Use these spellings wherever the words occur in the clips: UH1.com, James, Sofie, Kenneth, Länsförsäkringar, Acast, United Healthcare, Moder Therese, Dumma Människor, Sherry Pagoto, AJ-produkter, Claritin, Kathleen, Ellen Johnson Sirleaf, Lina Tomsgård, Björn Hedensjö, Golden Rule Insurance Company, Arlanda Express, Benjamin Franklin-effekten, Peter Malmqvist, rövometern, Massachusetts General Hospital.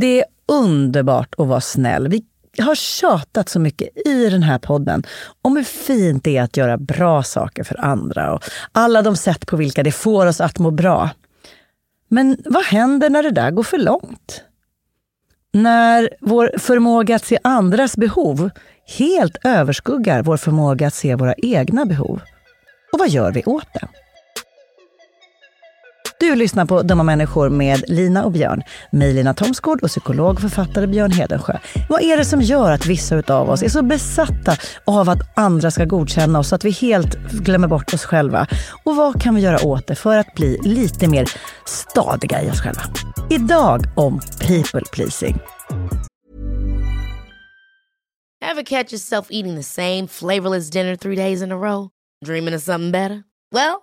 Det är underbart att vara snäll. Vi har tjatat så mycket i den här podden om hur fint det är att göra bra saker för andra och alla de sätt på vilka det får oss att må bra. Men vad händer när det där går för långt? När vår förmåga att se andras behov helt överskuggar vår förmåga att se våra egna behov. Och vad gör vi åt det? Du lyssnar på Dumma Människor med Lina och Björn. Mig Lina Tomsgård och psykolog och författare Björn Hedensjö. Vad är det som gör att vissa av oss är så besatta av att andra ska godkänna oss så att vi helt glömmer bort oss själva? Och vad kan vi göra åt det för att bli lite mer stadiga i oss själva? Idag om people pleasing. Ever catch yourself eating the same flavorless dinner 3 days in a row? Dreaming of something better? Well,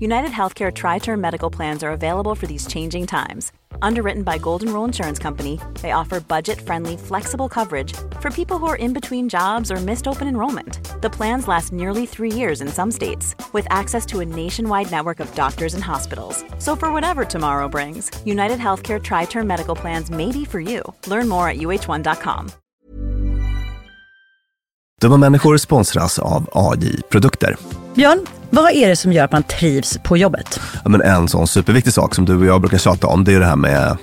United Healthcare Tri-Term Medical Plans are available for these changing times. Underwritten by Golden Rule Insurance Company, they offer budget-friendly, flexible coverage for people who are in between jobs or missed open enrollment. The plans last nearly 3 years in some states, with access to a nationwide network of doctors and hospitals. So for whatever tomorrow brings, United Healthcare Tri-Term Medical Plans may be for you. Learn more at UH1.com. Dumma Människor sponsras av AJ-produkter. Björn, vad är det som gör att man trivs på jobbet? Ja, men en sån superviktig sak som du och jag brukar tjata om, det är det här med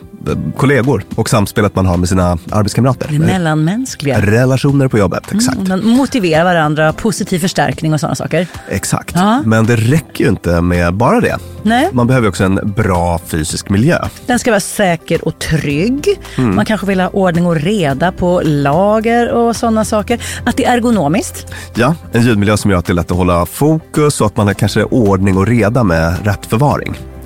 kollegor och samspelet man har med sina arbetskamrater. Det mellanmänskliga. Relationer på jobbet, exakt. Man motiverar varandra, positiv förstärkning och sådana saker. Exakt, ja. Men det räcker ju inte med bara det. Nej. Man behöver också en bra fysisk miljö. Den ska vara säker och trygg. Mm. Man kanske vill ha ordning och reda på lager och sådana saker. Att det är ergonomiskt. Ja, en ljudmiljö som gör att det är lätt att hålla fokus och att man har kanske ordning och reda med rätt förvaring.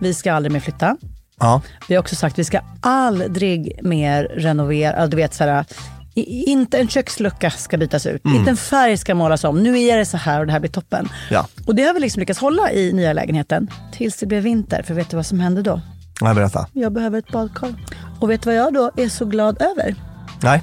Vi ska aldrig mer flytta. Ja. Vi har också sagt att vi ska aldrig mer renovera. Du vet, så här, inte en kökslucka ska bytas ut. Mm. Inte en färg ska målas om. Nu är det så här och det här blir toppen. Ja. Och det har vi liksom lyckats hålla i nya lägenheten. Tills det blev vinter. För vet du vad som hände då? Nej, berätta. Jag behöver ett badkar. Och vet du vad jag då är så glad över? Nej.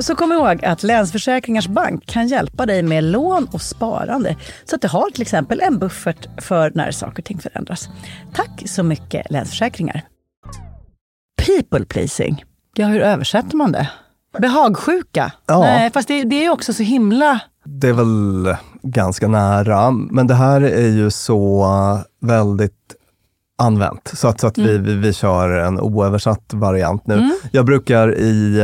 Så kom ihåg att Länsförsäkringars bank kan hjälpa dig med lån och sparande så att du har till exempel en buffert för när saker och ting förändras. Tack så mycket Länsförsäkringar. People pleasing. Ja, hur översätter man det? Behagsjuka? Ja. Nej, fast det är också så himla... Det är väl ganska nära, men det här är ju så väldigt använt. Så att vi kör en oöversatt variant nu. Mm. Jag brukar i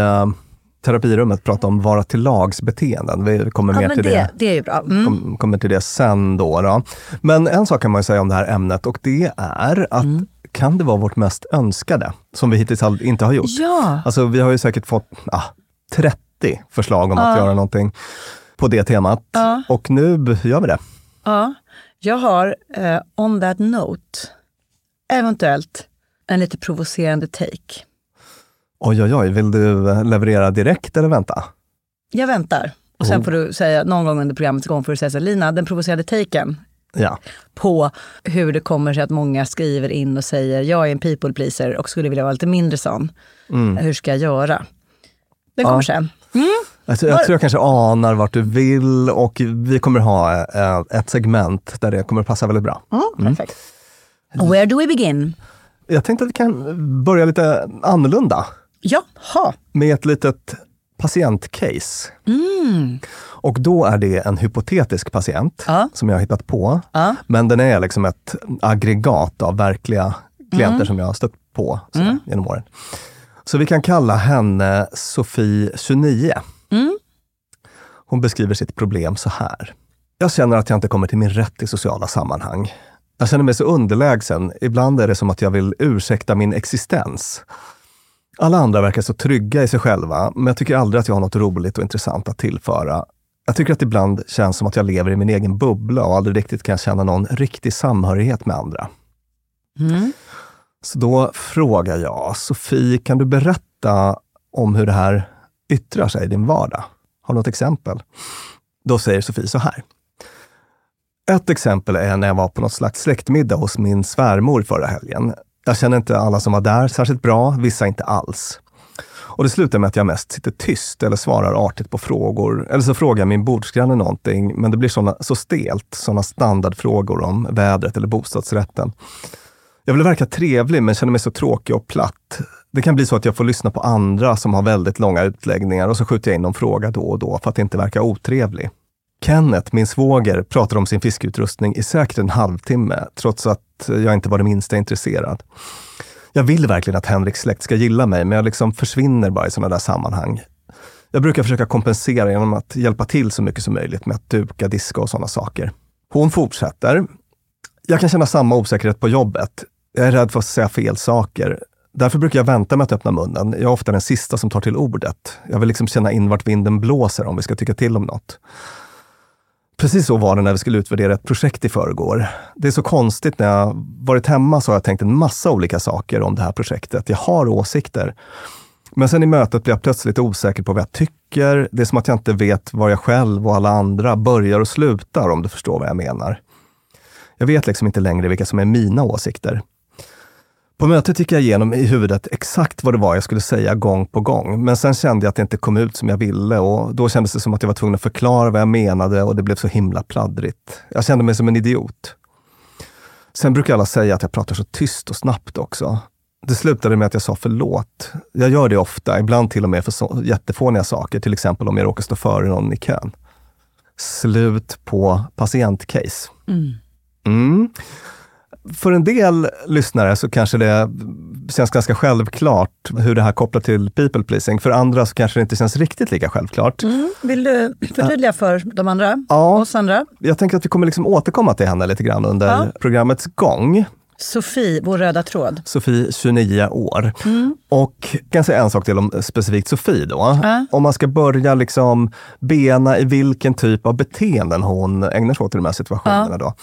terapirummet prata om vara till lagsbeteenden. Vi kommer mer till det. Det är ju bra. Mm. Kommer till det sen då. Men en sak kan man ju säga om det här ämnet, och det är att kan det vara vårt mest önskade som vi hittills inte har gjort? Ja. Alltså vi har ju säkert fått 30 förslag om att göra någonting på det temat. Och nu gör vi det. Ja, jag har on that note eventuellt en lite provocerande take. Oj, vill du leverera direkt eller vänta? Jag väntar. Och sen får du säga någon gång under programmets gång för att säga så, Lina, den provocerande taken. Ja. På hur det kommer sig att många skriver in och säger jag är en people pleaser och skulle vilja vara lite mindre sån. Mm. Hur ska jag göra? Den kommer sen. Mm. Jag tror jag kanske anar vart du vill, och vi kommer ha ett segment där det kommer passa väldigt bra. Perfekt. Where do we begin? Jag tänkte att vi kan börja lite annorlunda. Jaha. Med ett litet patientcase. Mm. Och då är det en hypotetisk patient som jag har hittat på. Men den är liksom ett aggregat av verkliga klienter som jag har stött på sådär, genom åren. Så vi kan kalla henne Sofie 29. Mm. Hon beskriver sitt problem så här. Jag känner att jag inte kommer till min rätt i sociala sammanhang. Jag känner mig så underlägsen. Ibland är det som att jag vill ursäkta min existens. Alla andra verkar så trygga i sig själva, men jag tycker aldrig att jag har något roligt och intressant att tillföra. Jag tycker att ibland känns som att jag lever i min egen bubbla och aldrig riktigt kan känna någon riktig samhörighet med andra. Mm. Så då frågar jag, Sofie, kan du berätta om hur det här yttrar sig i din vardag? Har du något exempel? Då säger Sofie så här. Ett exempel är när jag var på något slags släktmiddag hos min svärmor förra helgen. Jag känner inte alla som var där särskilt bra, vissa inte alls. Och det slutar med att jag mest sitter tyst eller svarar artigt på frågor. Eller så frågar min bordsgranne någonting, men det blir så stelt, sådana standardfrågor om vädret eller bostadsrätten. Jag vill verka trevlig men känner mig så tråkig och platt. Det kan bli så att jag får lyssna på andra som har väldigt långa utläggningar och så skjuter jag in någon fråga då och då för att inte verka otrevlig. Kenneth, min svåger, pratar om sin fiskeutrustning i säkert en halvtimme trots att jag inte var det minsta intresserad. Jag vill verkligen att Henriks släkt ska gilla mig, men jag liksom försvinner bara i sådana där sammanhang. Jag brukar försöka kompensera genom att hjälpa till så mycket som möjligt med att duka, diska och sådana saker. Hon fortsätter. Jag kan känna samma osäkerhet på jobbet. Jag är rädd för att säga fel saker. Därför brukar jag vänta med att öppna munnen. Jag är ofta den sista som tar till ordet. Jag vill liksom känna in vart vinden blåser om vi ska tycka till om något. Precis så var det när vi skulle utvärdera ett projekt i förrgår. Det är så konstigt, när jag varit hemma så har jag tänkt en massa olika saker om det här projektet. Jag har åsikter. Men sen i mötet blir jag plötsligt osäker på vad jag tycker. Det är som att jag inte vet var jag själv och alla andra börjar och slutar, om du förstår vad jag menar. Jag vet liksom inte längre vilka som är mina åsikter. På mötet gick jag igenom i huvudet exakt vad det var jag skulle säga gång på gång. Men sen kände jag att det inte kom ut som jag ville, och då kändes det som att jag var tvungen att förklara vad jag menade, och det blev så himla pladdrigt. Jag kände mig som en idiot. Sen brukar alla säga att jag pratar så tyst och snabbt också. Det slutade med att jag sa förlåt. Jag gör det ofta, ibland till och med för så jättefåniga saker, till exempel om jag råkar stå före någon i kön. Slut på patientcase. Mm. För en del lyssnare så kanske det känns ganska självklart hur det här kopplar till people pleasing. För andra så kanske det inte känns riktigt lika självklart. Mm. Vill du förtydliga för de andra? Ja, oss andra? Jag tänker att vi kommer liksom återkomma till henne lite grann under programmets gång. Sofie, vår röda tråd. Sofie, 29 år. Mm. Och jag kan säga en sak till om specifikt Sofie då. Om man ska börja liksom bena i vilken typ av beteenden hon ägnar sig åt i de här situationerna då.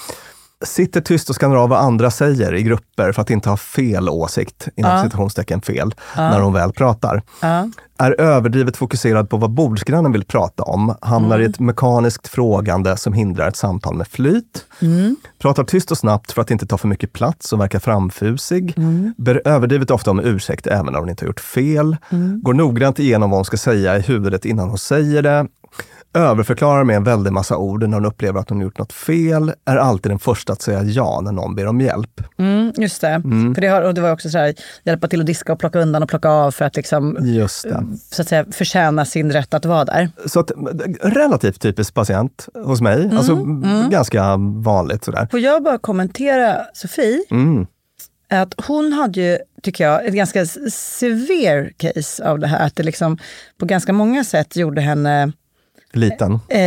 Sitter tyst och skannar av vad andra säger i grupper för att inte ha fel åsikt, inom citationstecken fel, när hon väl pratar. Är överdrivet fokuserad på vad bordsgrannen vill prata om. Hamnar i ett mekaniskt frågande som hindrar ett samtal med flyt. Pratar tyst och snabbt för att inte ta för mycket plats och verkar framfusig. Överdrivet ofta om ursäkt även om hon inte har gjort fel. Går noggrant igenom vad hon ska säga i huvudet innan hon säger det. överförklarar med en väldig massa ord när hon upplever att hon gjort något fel, är alltid den första att säga ja när någon ber om hjälp. Mm, just det. Mm. För det, och det var också så här, hjälpa till att diska och plocka undan och plocka av för att liksom, så att säga, förtjäna sin rätt att vara där. Så att, relativt typisk patient hos mig. Mm, alltså ganska vanligt sådär. Får jag bara kommentera Sofie? Mm. Att hon hade ju, tycker jag, ett ganska severe case av det här. Att det liksom på ganska många sätt gjorde henne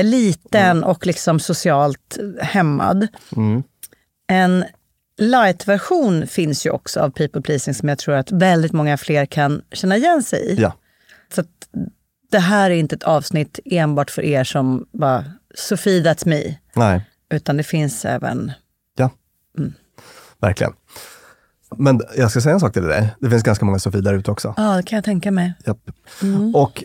liten, och liksom socialt hämmad. Mm. En light-version finns ju också av people pleasing som jag tror att väldigt många fler kan känna igen sig i. Ja. Så att det här är inte ett avsnitt enbart för er som bara, Sofie, that's me. Nej. Utan det finns även... Ja, verkligen. Men jag ska säga en sak till dig. Det finns ganska många Sofie där ute också. Ja, det kan jag tänka mig. Japp. Mm. Och...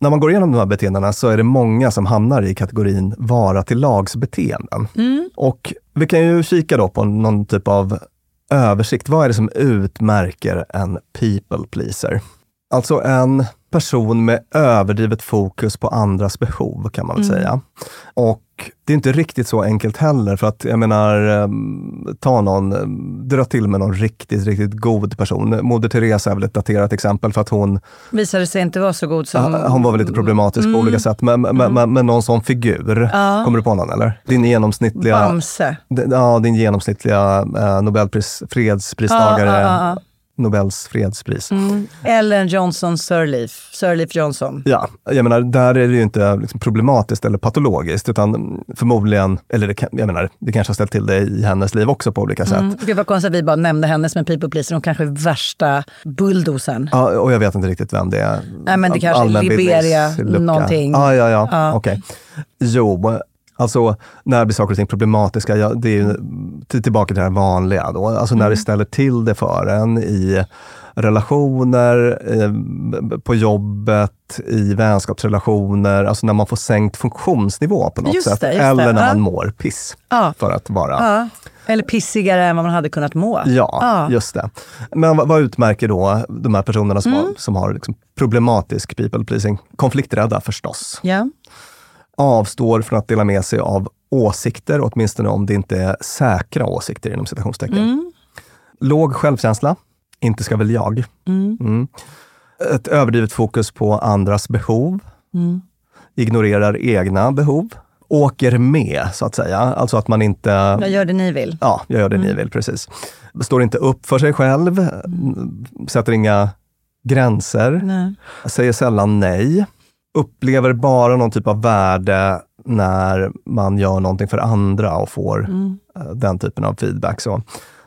när man går igenom de här beteendena så är det många som hamnar i kategorin vara till lags beteenden. Mm. Och vi kan ju kika då på någon typ av översikt. Vad är det som utmärker en people pleaser? Alltså en person med överdrivet fokus på andras behov, kan man väl säga. Och det är inte riktigt så enkelt heller, för att jag menar, dra till med någon riktigt, riktigt god person. Moder Therese är väl ett daterat exempel för att hon... visade sig inte vara så god som... Hon var väl lite problematisk på olika sätt, men någon sån figur. Ja. Kommer du på någon eller? Din genomsnittliga... Bamse. Din genomsnittliga Nobelpris, fredspristagare... Ja. Nobels fredspris. Ellen Johnson Sirleaf Johnson. Ja, jag menar, där är det ju inte liksom problematiskt eller patologiskt, utan förmodligen, eller det kanske har ställt till det i hennes liv också på olika sätt. Gud vad konstigt att vi bara nämnde henne som en people pleaser, hon kanske är värsta bulldosen. Ja, och jag vet inte riktigt vem det är. Nej, men det kanske är Liberia, någonting. Ja. Okej. Jo, alltså när blir saker och ting problematiska, det är ju tillbaka till det här vanliga då. Alltså när det ställer till det för en i relationer, på jobbet, i vänskapsrelationer, alltså när man får sänkt funktionsnivå på något sätt. Eller när man mår piss för att vara... Eller pissigare än vad man hade kunnat må. Ja, just det. Men vad utmärker då de här personerna som har liksom problematisk people pleasing? Konflikträdda förstås. Ja. Avstår från att dela med sig av åsikter, åtminstone om det inte är säkra åsikter inom citationstecken. Låg självkänsla, inte ska väl jag. Ett överdrivet fokus på andras behov. Ignorerar egna behov. Åker med, så att säga. Alltså att man inte... Jag gör det ni vill. Ja, jag gör det ni vill, precis. Står inte upp för sig själv. Sätter inga gränser. Nej. Säger sällan nej. Upplever bara någon typ av värde när man gör någonting för andra och får den typen av feedback. Så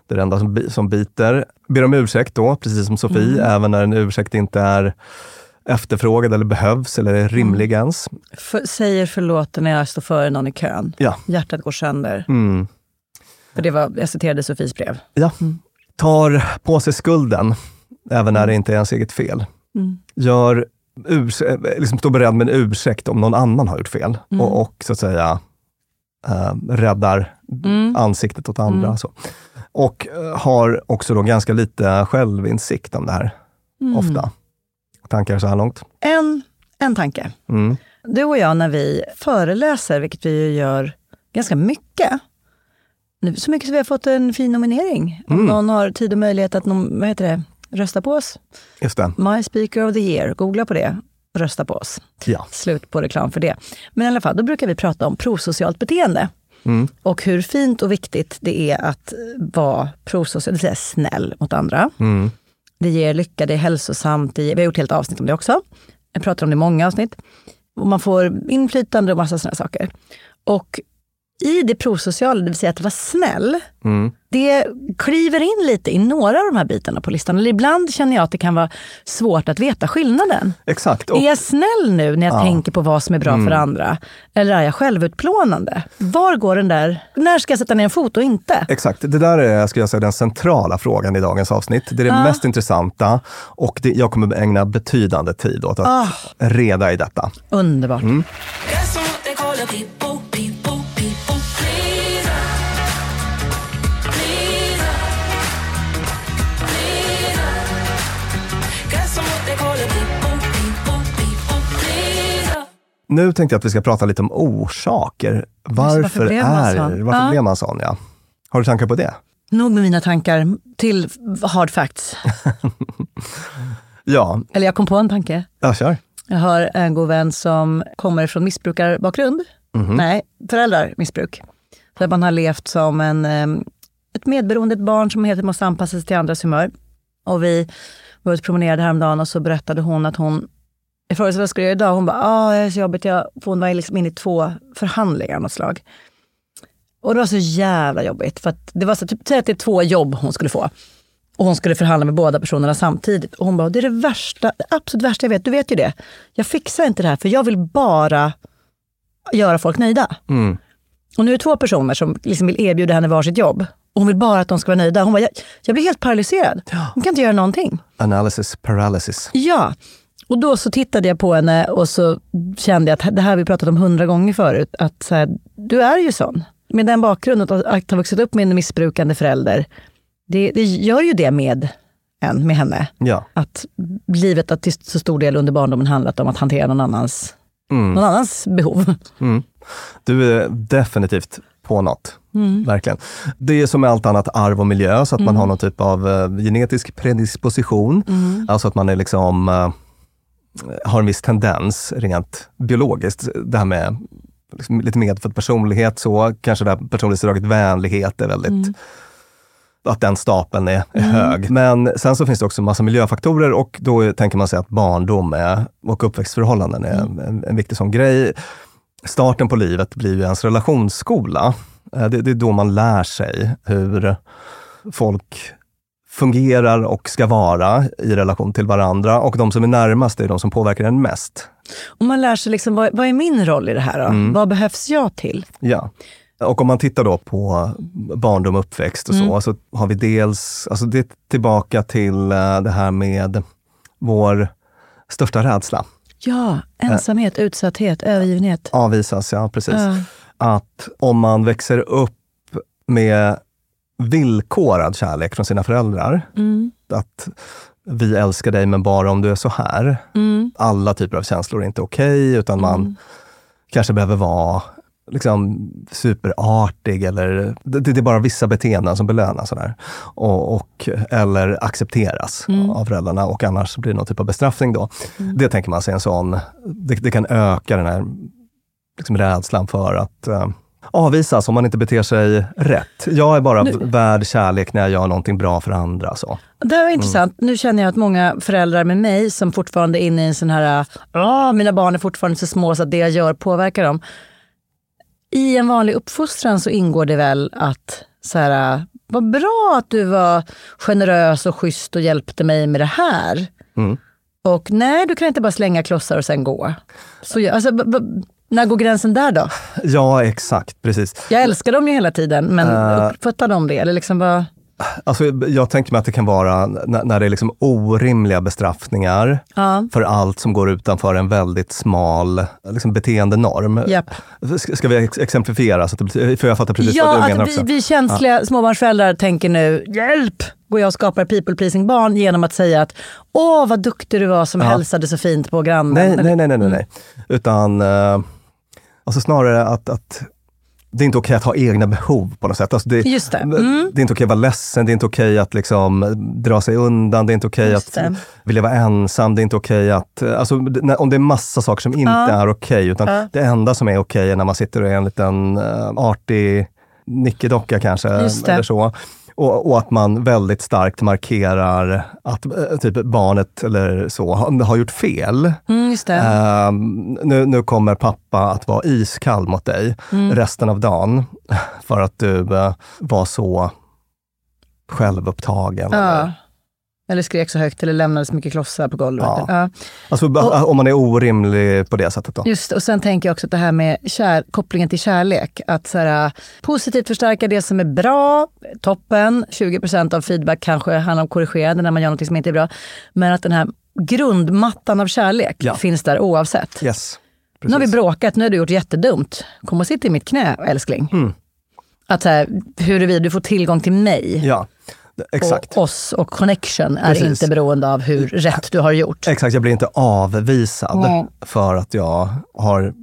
det är det enda som biter. Ber om ursäkt då, precis som Sofie, även när en ursäkt inte är efterfrågad eller behövs eller är rimlig ens. Säger förlåt när jag står före någon i kön. Ja. Hjärtat går sönder. För det var, jag citerade Sofies brev. Ja. Tar på sig skulden, även när det inte är ens eget fel. Gör... liksom står beredd med en ursäkt om någon annan har gjort fel och så att säga räddar ansiktet åt andra. Så. Och har också då ganska lite självinsikt om det här ofta. Tankar så här långt? En tanke. Du och jag, när vi föreläser, vilket vi gör ganska mycket, så mycket så vi har fått en fin nominering. Om någon har tid och möjlighet att rösta på oss. Just det. My Speaker of the Year. Googla på det. Rösta på oss. Ja. Slut på reklam för det. Men i alla fall, då brukar vi prata om prosocialt beteende. Och hur fint och viktigt det är att vara prosocial, det vill säga snäll mot andra. Det ger lycka, det är hälsosamt. Vi har gjort helt avsnitt om det också. Jag pratar om det i många avsnitt. Och man får inflytande och massa sådana saker. Och i det prosociala, det vill säga att vara snäll, det kliver in lite i några av de här bitarna på listan. Eller ibland känner jag att det kan vara svårt att veta skillnaden. Exakt. Och... är jag snäll nu när jag tänker på vad som är bra för andra? Eller är jag självutplånande? Var går den där? När ska jag sätta ner en fot och inte? Exakt. Det där är, skulle jag säga, den centrala frågan i dagens avsnitt. Det är det mest intressanta. Och jag kommer ägna betydande tid åt att reda i detta. Underbart. Nu tänkte jag att vi ska prata lite om orsaker. Varför blev man sån? Ja. Har du tankar på det? Nog med mina tankar till hard facts. Ja. Eller jag kom på en tanke. Ja, kör. Jag har en god vän som kommer från missbrukarbakgrund. Mm-hmm. Nej, föräldrar missbruk. Så att man har levt som ett medberoende barn som helt måste anpassa sig till andras humör. Och vi var ute och promenerade häromdagen och så berättade hon att hon... Jag frågade vad skulle jag göra idag? Hon bara, det är så jobbigt. Hon var liksom inne i 2 förhandlingar av något slag. Och det var så jävla jobbigt. För att det var så typ 32 jobb hon skulle få. Och hon skulle förhandla med båda personerna samtidigt. Och hon bara, det är det värsta, det absolut värsta jag vet. Du vet ju det. Jag fixar inte det här för jag vill bara göra folk nöjda. Mm. Och nu är det 2 personer som liksom vill erbjuda henne varsitt jobb. Och hon vill bara att de ska vara nöjda. Hon bara, jag blir helt paralyserad. Hon kan inte göra någonting. Analysis paralysis. Ja. Och då så tittade jag på henne och så kände jag att det här vi pratat om 100 gånger förut. Att så här, du är ju sån. Med den bakgrunden att ha vuxit upp med en missbrukande förälder. Det gör ju det med henne. Ja. Att livet att till så stor del under barndomen handlat om att hantera någon annans behov. Mm. Du är definitivt på något. Mm. Verkligen. Det är som med allt annat arv och miljö. Så att man har någon typ av genetisk predisposition. Mm. Alltså att man är liksom... har en viss tendens rent biologiskt. Det här med liksom, lite medfödd personlighet så. Kanske det här personlighetsdraget vänlighet är väldigt... att den stapeln är hög. Men sen så finns det också en massa miljöfaktorer och då tänker man sig att barndom och uppväxtförhållanden är en viktig sån grej. Starten på livet blir ju ens relationsskola. Det är då man lär sig hur folk fungerar och ska vara i relation till varandra. Och de som är närmast är de som påverkar den mest. Och man lär sig liksom, vad är min roll i det här då? Mm. Vad behövs jag till? Ja. Och om man tittar då på barndom, uppväxt och så har vi dels, alltså det är tillbaka till det här med vår största rädsla. Ja, ensamhet, utsatthet, övergivenhet. Avvisas, ja precis. Att om man växer upp med villkorad kärlek från sina föräldrar, att vi älskar dig men bara om du är så här. Mm. Alla typer av känslor är inte okej, utan man kanske behöver vara liksom superartig eller det är bara vissa beteenden som belönas sådär. Och eller accepteras av föräldrarna och annars blir det någon typ av bestraffning då. Mm. Det tänker man sig en sån, det kan öka den här liksom rädslan för att avvisas om man inte beter sig rätt. Jag är bara värd kärlek när jag gör någonting bra för andra. Så. Det här var intressant. Nu känner jag att många föräldrar med mig som fortfarande är inne i en sån här mina barn är fortfarande så små så att det jag gör påverkar dem. I en vanlig uppfostran så ingår det väl att så här, vad bra att du var generös och schysst och hjälpte mig med det här. Mm. Och nej, du kan inte bara slänga klossar och sen gå. Så alltså... När går gränsen där då? Ja, exakt, precis. Jag älskar dem ju hela tiden, men uppfattar de det? Eller liksom bara... Alltså, jag tänker mig att det kan vara när det är liksom orimliga bestraffningar för allt som går utanför en väldigt smal liksom, beteendenorm. Yep. Ska vi exemplifiera? Så att det blir, för jag fattar precis vad du menar också. Vi känsliga småbarnsföräldrar tänker nu, hjälp! Går jag och skapar people-pleasing barn genom att säga att åh, vad duktig du var som hälsade så fint på grannen. Nej. Utan... Alltså snarare att det är inte okej att ha egna behov på något sätt. Alltså just det. Mm. Det är inte okej att vara ledsen, det är inte okej att liksom dra sig undan, det är inte okej att vilja vara ensam, det är inte okej att... Alltså, om det är massa saker som inte är okej, utan det enda som är okej är när man sitter och är en liten artig nickedocka kanske, eller så. Och att man väldigt starkt markerar att typ barnet eller så har gjort fel. Mm, just det. Nu kommer pappa att vara iskall mot dig resten av dagen för att du var så självupptagen. Eller skrek så högt eller lämnade så mycket klossar på golvet. Ja. Alltså, och, om man är orimlig på det sättet då. Just, och sen tänker jag också att det här med kopplingen till kärlek. Att så här, positivt förstärka det som är bra, toppen. 20% av feedback kanske handlar om korrigerande när man gör något som inte är bra. Men att den här grundmattan av kärlek finns där oavsett. Yes, nu har vi bråkat, nu har du gjort jättedumt. Kom och sitt i mitt knä, älskling. Mm. Att så här, huruvida du får tillgång till mig. Ja. Exakt. Och oss och connection är precis. Inte beroende av hur rätt du har gjort. Exakt, jag blir inte avvisad för att jag har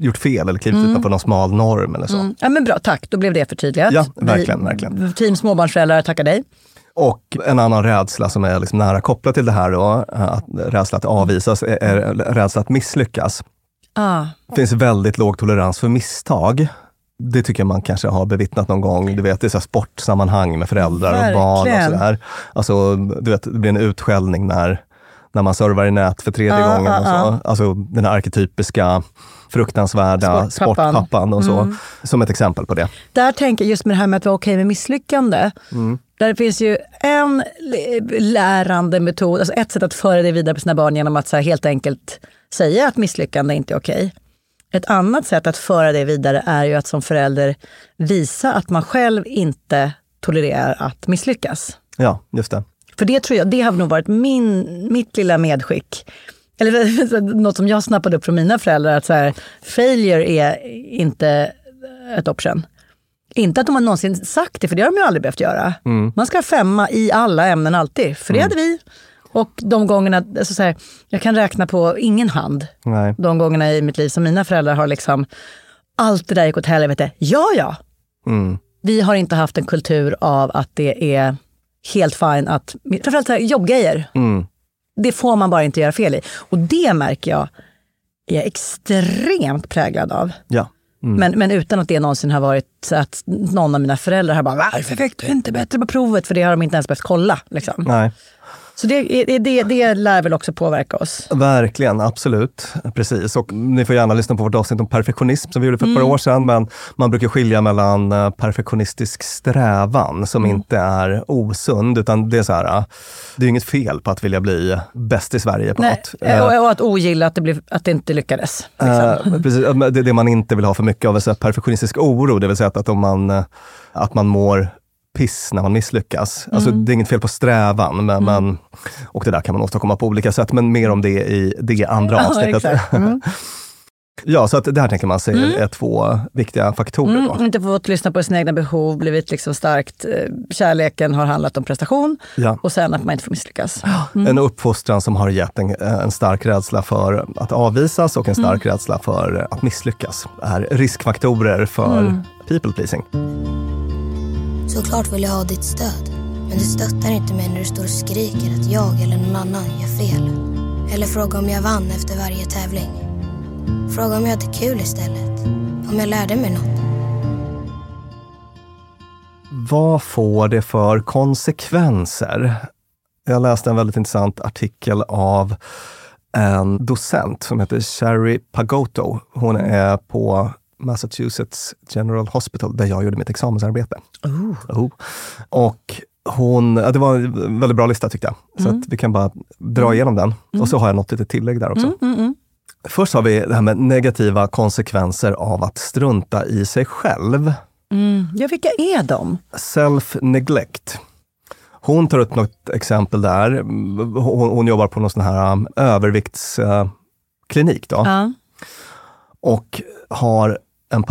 gjort fel eller klivit på någon smal norm eller så. Mm. Ja, men bra, tack. Då blev det förtydligat. Ja, verkligen. Team småbarnsföräldrar, tackar dig. Och en annan rädsla som är liksom nära kopplad till det här då, att rädsla att avvisas, är rädsla att misslyckas. Det finns väldigt låg tolerans för misstag. Det tycker jag man kanske har bevittnat någon gång. Du vet, det är så här sportsammanhang med föräldrar och barn och sådär. Alltså, du vet, det blir en utskällning när man servar i nät för tredje gången. Och så. Alltså den här arketypiska fruktansvärda sportpappan och så. Som ett exempel på det. Där tänker jag just med det här med att vara okej med misslyckande. Där finns ju en lärande metod. Alltså ett sätt att föra det vidare på sina barn genom att så här helt enkelt säga att misslyckande är inte okej. Ett annat sätt att föra det vidare är ju att som förälder visa att man själv inte tolererar att misslyckas. Ja, just det. För det tror jag, det har nog varit mitt lilla medskick. Eller något som jag snappade upp från mina föräldrar, att så här, failure är inte ett option. Inte att de har någonsin sagt det, för det har de ju aldrig behövt göra. Man ska ha 5 i alla ämnen alltid, för det hade vi. Och de gångerna, alltså så här, jag kan räkna på ingen hand. Nej. De gångerna i mitt liv som mina föräldrar har liksom, allt det där gick åt helvete. Ja. Vi har inte haft en kultur av att det är helt fint att, framförallt så här, jobbgrejer. Det får man bara inte göra fel i. Och det märker jag är extremt präglad av. Ja. Men utan att det någonsin har varit så att någon av mina föräldrar har bara, varför fick du inte bättre på provet? För det har de inte ens behövt kolla. Liksom. Nej. Så det lär väl också påverka oss. Verkligen, absolut. Precis. Och ni får gärna lyssna på vårt avsnitt om perfektionism som vi gjorde för ett par år sedan. Men man brukar skilja mellan perfektionistisk strävan som inte är osund. Utan det är så här, det är inget fel på att vilja bli bäst i Sverige på något. Och att ogilla att det inte lyckades. Liksom. Precis, det man inte vill ha för mycket av, så perfektionistisk oro. Det vill säga att, om man mår piss när man misslyckas. Alltså det är inget fel på strävan, men och det där kan man åstadkomma på olika sätt, men mer om det i det andra avsnittet. Ja, så att det här tänker man sig är 2 viktiga faktorer då. Inte fått lyssna på sina egna behov, blivit liksom starkt, kärleken har handlat om prestation och sen att man inte får misslyckas. En uppfostran som har gett en stark rädsla för att avvisas och en stark rädsla för att misslyckas är riskfaktorer för people pleasing. Såklart vill jag ha ditt stöd, men du stöttar inte mig när du står och skriker att jag eller någon annan gör fel. Eller fråga om jag vann efter varje tävling. Fråga om jag hade kul istället, om jag lärde mig något. Vad får det för konsekvenser? Jag läste en väldigt intressant artikel av en docent som heter Sherry Pagoto. Hon är på Massachusetts General Hospital, där jag gjorde mitt examensarbete. Och hon, det var en väldigt bra lista tyckte jag. Så att vi kan bara dra igenom den. Och så har jag något litet tillägg där också. Först har vi det här med negativa konsekvenser av att strunta i sig själv. Ja, vilka är de? Self-neglect. Hon tar upp något exempel där. Hon jobbar på någon sån här överviktsklinik då. Och hade en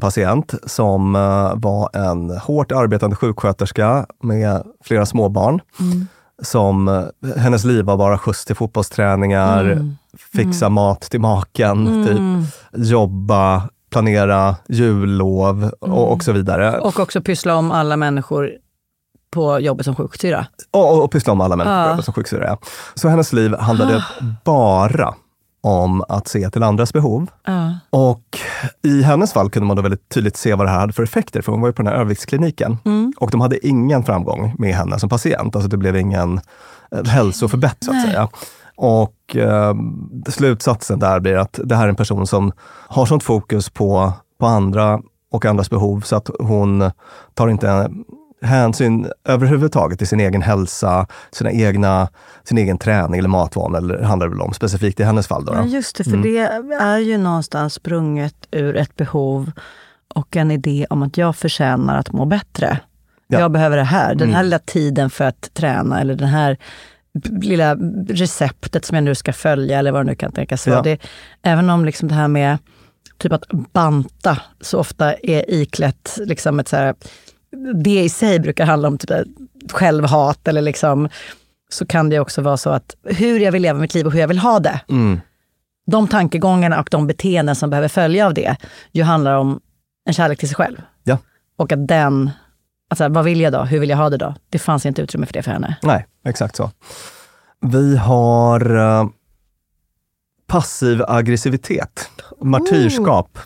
patient som var en hårt arbetande sjuksköterska med flera småbarn. Som hennes liv var bara skjuts till fotbollsträningar, fixa mat till maken, typ, jobba, planera jullov och så vidare. Och också pyssla om alla människor på jobbet som sjuksyra. Och pyssla om alla människor på jobbet som sjuksyra, ja. Så hennes liv handlade bara om att se till andras behov. Och i hennes fall kunde man då väldigt tydligt se vad det här hade för effekter. För hon var ju på den här överviktskliniken. Och de hade ingen framgång med henne som patient. Alltså det blev ingen hälsoförbätt så att säga. Och slutsatsen där blir att det här är en person som har sånt fokus på andra och andras behov. Så att hon tar inte hänsyn överhuvudtaget till sin egen hälsa, sin egen träning eller matvan, eller handlar det väl om specifikt i hennes fall då? Ja, just det, för det är ju någonstans sprunget ur ett behov och en idé om att jag förtjänar att må bättre. Ja. Jag behöver det här, den här lilla tiden för att träna, eller den här lilla receptet som jag nu ska följa, eller vad det nu kan tänkas vara. Ja. Även om liksom det här med typ att banta så ofta är iklätt liksom ett så här det i sig brukar handla om typ självhat eller liksom, så kan det också vara så att hur jag vill leva mitt liv och hur jag vill ha det. Mm. De tankegångarna och de beteenden som behöver följa av det ju handlar om en kärlek till sig själv. Ja. Och att den, alltså, vad vill jag då? Hur vill jag ha det då? Det fanns inte utrymme för det för henne. Nej, exakt så. Vi har passiv aggressivitet. Martyrskap.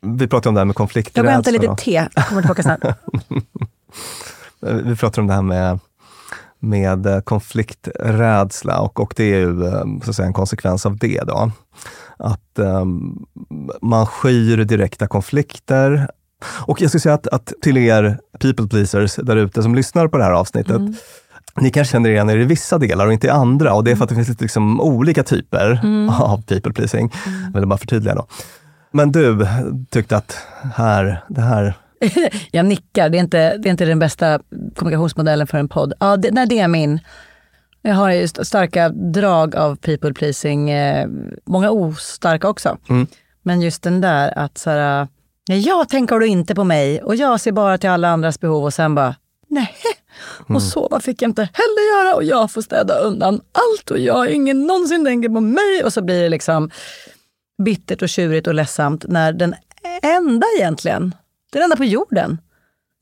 Vi pratar om det här med konflikter. Jag hämtar lite te. Jag kommer tillbaka snart. Vi pratar om det här med konflikträdsla och det är ju så att säga, en konsekvens av det då. Att man skyr direkta konflikter. Och jag skulle säga att till er people pleasers där ute som lyssnar på det här avsnittet, ni kanske känner igen er i vissa delar och inte i andra. Och det är för att det finns lite liksom olika typer av people pleasing. Jag vill bara förtydliga då. Men du tyckte att det här... Jag nickar, det är inte den bästa kommunikationsmodellen för en podd. Ja, det är min. Jag har ju starka drag av people pleasing, många ostarka också. Mm. Men just den där att så här, jag tänker du inte på mig och jag ser bara till alla andras behov och sen bara, nej. Och sova fick jag inte heller göra och jag får städa undan allt och jag ingen någonsin tänker på mig. Och så blir det liksom bittert och tjurigt och ledsamt när den enda på jorden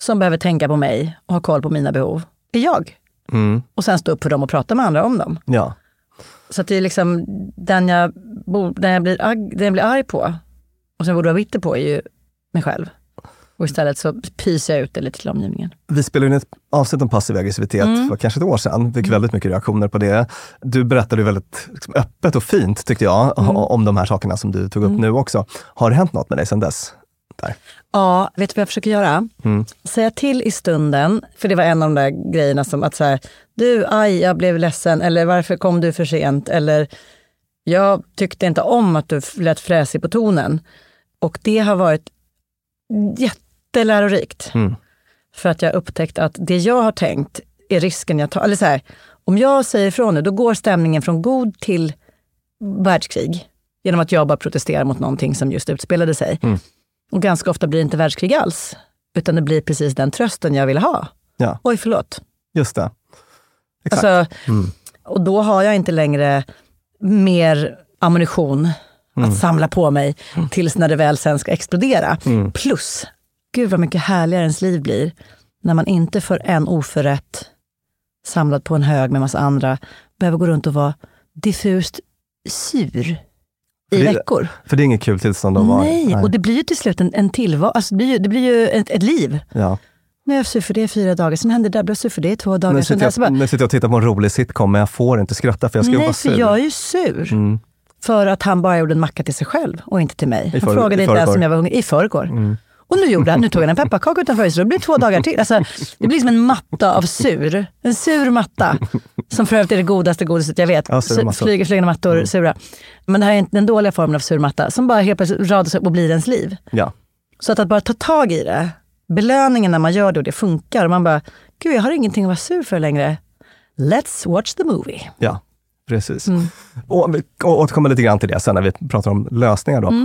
som behöver tänka på mig och ha koll på mina behov är jag. Mm. Och sen stå upp för dem och prata med andra om dem. Ja. Så att det är liksom den jag blir arg på och sen borde jag vara bitter på är ju mig själv. Och istället så pyser jag ut det lite till omgivningen. Vi spelade in ett avsnitt om passiv aggressivitet för kanske ett år sedan. Fick väldigt mycket reaktioner på det. Du berättade väldigt liksom, öppet och fint tyckte jag om de här sakerna som du tog upp nu också. Har det hänt något med dig sedan dess? Där. Ja, vet du vad jag försöker göra? Säga till i stunden, för det var en av de där grejerna som att så här, du, aj, jag blev ledsen, eller varför kom du för sent, eller jag tyckte inte om att du lät fräsig på tonen. Och det har varit jättelärorikt. För att jag upptäckt att det jag har tänkt är risken jag tar, eller så här, om jag säger ifrån nu, då går stämningen från god till världskrig genom att jag bara protesterar mot någonting som just utspelade sig. Och ganska ofta blir det inte världskrig alls. Utan det blir precis den trösten jag vill ha. Ja. Oj, förlåt. Just det. Exakt. Alltså, och då har jag inte längre mer ammunition att samla på mig tills när det väl sen ska explodera. Plus, gud vad mycket härligare ens liv blir när man inte för en oförrätt samlad på en hög med massa andra behöver gå runt och vara diffust sur. I veckor. För det är inget kul tillstånd att vara. Nej, och det blir ju till slut en tillvaro. Alltså det blir ju ett liv. Ja. Nu är jag sur för det 4 dagar, sen händer det där, blir jag sur för det 2 dagar. Nu sitter jag och tittar på en rolig sitcom, men jag får inte skratta för jag ska vara sur. Nej, för jag är ju sur. För att han bara gjorde en macka till sig själv och inte till mig. Han frågade inte ens om jag var hungrig i förrgår. Och nu tog han en pepparkaka utanför huset, så det blir 2 dagar till. Alltså, det blir som en matta av sur. En sur matta. Som för övrigt är det godaste godiset jag vet. Ja, flygande mattor, sura. Men det här är inte den dåliga formen av sur matta som bara helt plötsligt radas upp och blir ens liv. Ja. Så att bara ta tag i det. Belöningen när man gör det och det funkar. Och man bara, gud jag har ingenting att vara sur för längre. Let's watch the movie. Ja, precis. Och vi återkommer lite grann till det sen när vi pratar om lösningar då.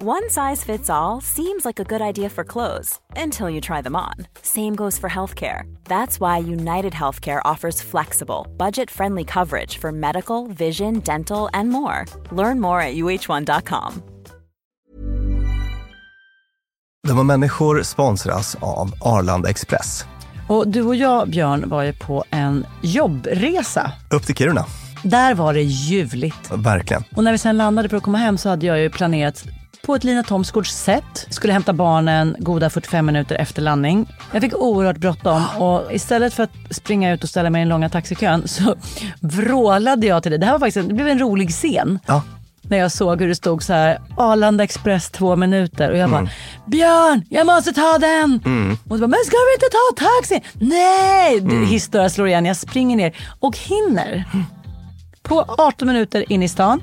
One size fits all seems like a good idea for clothes until you try them on. Same goes for healthcare. That's why United Healthcare offers flexible, budget-friendly coverage for medical, vision, dental, and more. Learn more at UH1.com. Dumma Människor sponsras av Arlanda Express. Och du och jag, Björn, var ju på en jobbresa. Upp till Kiruna. Där var det ljuvligt. Verkligen. Och när vi sen landade för att komma hem så hade jag ju planerat på ett Lina Tomsgårds sätt. Skulle hämta barnen goda 45 minuter efter landning. Jag fick oerhört bråttom och istället för att springa ut och ställa mig i den långa taxikön så vrålade jag till dig. Det här var faktiskt det blev en rolig scen. Ja. När jag såg hur det stod så här Arlanda Express 2 minuter. Och jag bara, Björn, jag måste ta den. Och så bara, men ska vi inte ta taxi? Nej, historia slår igen. Jag springer ner och hinner på 18 minuter in i stan.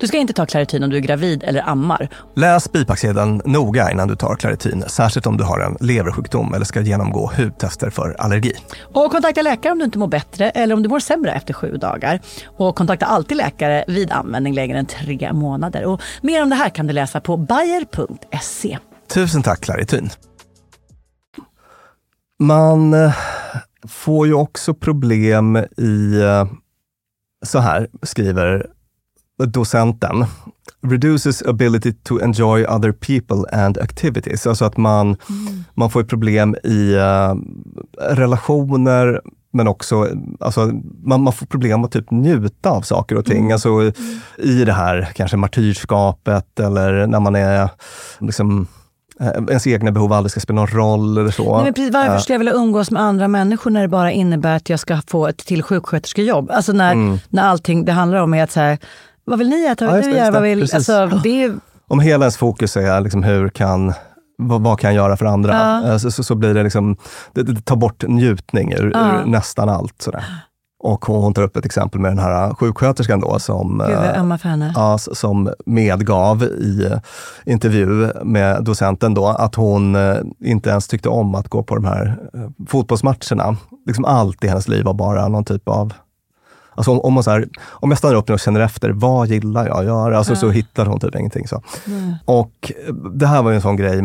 Du ska inte ta Claritin om du är gravid eller ammar. Läs bipacksedeln noga innan du tar Claritin, särskilt om du har en leversjukdom eller ska genomgå hudtester för allergi. Och kontakta läkare om du inte mår bättre eller om du mår sämre efter 7 dagar. Och kontakta alltid läkare vid användning längre än 3 månader. Och mer om det här kan du läsa på bayer.se. Tusen tack Claritin. Man får ju också problem i, så här skriver docenten, reduces ability to enjoy other people and activities. Alltså att man får ett problem i relationer, men också alltså, man får problem att typ njuta av saker och ting. Alltså i det här kanske martyrskapet eller när man är liksom ens egna behov aldrig ska spela någon roll eller så. Nej, men precis, varför skulle jag vilja umgås med andra människor när det bara innebär att jag ska få ett till sjuksköterskejobb? Alltså när allting det handlar om är att så här, vad vill ni äta? Vad vill jag? Vad vill, alltså, det är... Om hela ens fokus är liksom, vad kan jag göra för andra? Ja. Så blir det liksom, det tar bort njutning ur nästan allt. Sådär. Och hon tar upp ett exempel med den här sjuksköterskan då som medgav i intervju med docenten då att hon inte ens tyckte om att gå på de här fotbollsmatcherna. Liksom allt i hennes liv var bara någon typ av... Alltså om jag stannar upp nu och känner efter, vad gillar jag att göra? Alltså så hittar hon typ ingenting. Så. Mm. Och det här var ju en sån grej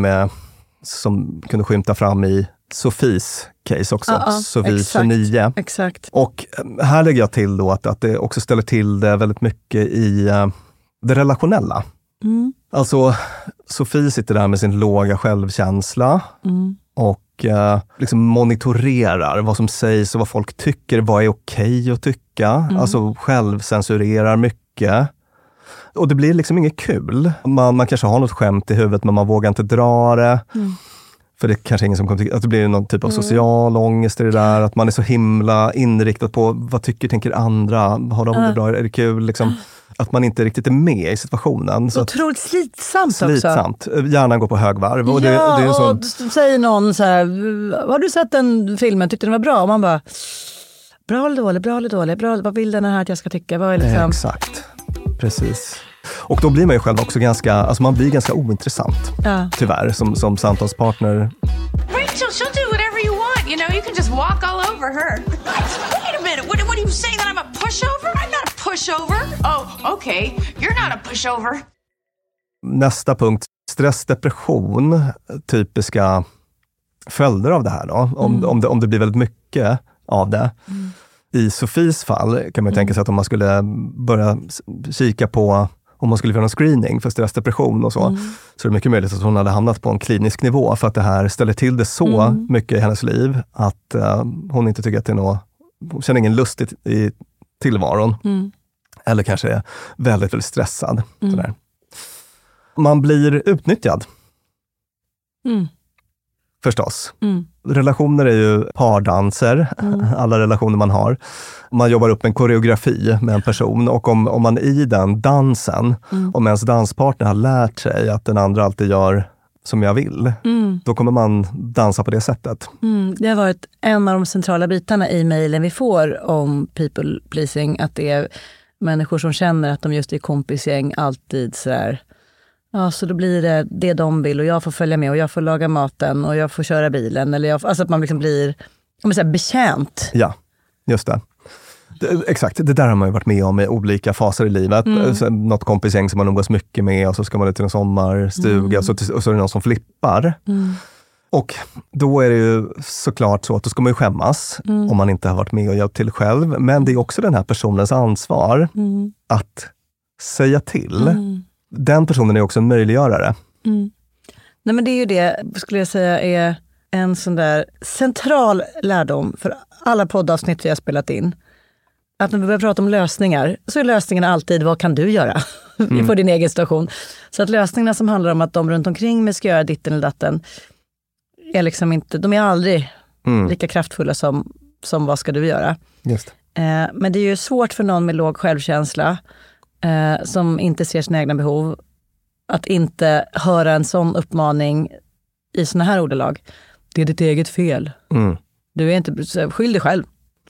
som kunde skymta fram i Sofies case också. Sofie exakt, 29. Exakt. Och här lägger jag till då att det också ställer till det väldigt mycket i det relationella. Alltså Sofie sitter där med sin låga självkänsla och liksom monitorerar vad som sägs och vad folk tycker, vad är okej att tycka. Alltså självcensurerar mycket. Och det blir liksom inget kul. Man kanske har något skämt i huvudet men man vågar inte dra det. För det är kanske ingen som kommer tycka att det blir någon typ av social ångest i det där. Att man är så himla inriktad på vad tänker andra? Har de det bra? Är det kul? Liksom, att man inte riktigt är med i situationen. Så otroligt slitsamt också. Hjärnan går på högvarv. Och det är en sån... och säger någon så här, har du sett den filmen? Tyckte den var bra? Och man bara... bra eller dålig, bra eller dålig, bra, vad vill den här att jag ska tycka? Vad är liksom... Exakt, precis. Och då blir man ju själv också ganska, alltså man blir ganska ointressant, ja. Tyvärr, som samtalspartner. Rachel, she'll do whatever you want, you know, you can just walk all over her. Wait a minute, what do you say that I'm a pushover? I'm not a pushover. Oh, okay, you're not a pushover. Nästa punkt, stress, depression, typiska följder av det här då, om det blir väldigt mycket av det. Mm. I Sofies fall kan man tänka sig att om man skulle börja kika på, om man skulle göra en screening för stressdepression och så, så är det mycket möjligt att hon hade hamnat på en klinisk nivå, för att det här ställer till det så mycket i hennes liv att hon inte tycker att det är något, hon känner ingen lust i tillvaron. Mm. Eller kanske är väldigt, väldigt stressad. Sådär. Man blir utnyttjad. Förstås. Relationer är ju pardanser, alla relationer man har. Man jobbar upp en koreografi med en person, och om man i den dansen, om ens danspartner har lärt sig att den andra alltid gör som jag vill, då kommer man dansa på det sättet. Det har varit en av de centrala bitarna i mejlen vi får om people pleasing, att det är människor som känner att de just är kompisgäng alltid sådär. Ja, så då blir det de vill, och jag får följa med, och jag får laga maten, och jag får köra bilen, eller alltså att man liksom blir så här, betjänt. Ja, just det. Exakt, det där har man ju varit med om i olika faser i livet. Något kompisgäng som man umgås mycket med, och så ska man ut till en sommarstuga, och så är det någon som flippar. Och då är det ju såklart så att då ska man ju skämmas om man inte har varit med och hjälpt till själv. Men det är också den här personens ansvar att säga till. Den personen är också en möjliggörare. Nej, men det är ju det, skulle jag säga, är en sån där central lärdom för alla poddavsnitt vi har spelat in. Att när vi börjar prata om lösningar, så är lösningen alltid, vad kan du göra på din egen situation? Så att lösningarna som handlar om att de runt omkring mig ska göra ditten eller datten, är liksom inte, de är aldrig lika kraftfulla som vad ska du göra? Just. Men det är ju svårt för någon med låg självkänsla, som inte ser sina egna behov, att inte höra en sån uppmaning i såna här ordalag. Det är ditt eget fel. Du är inte skyldig själv.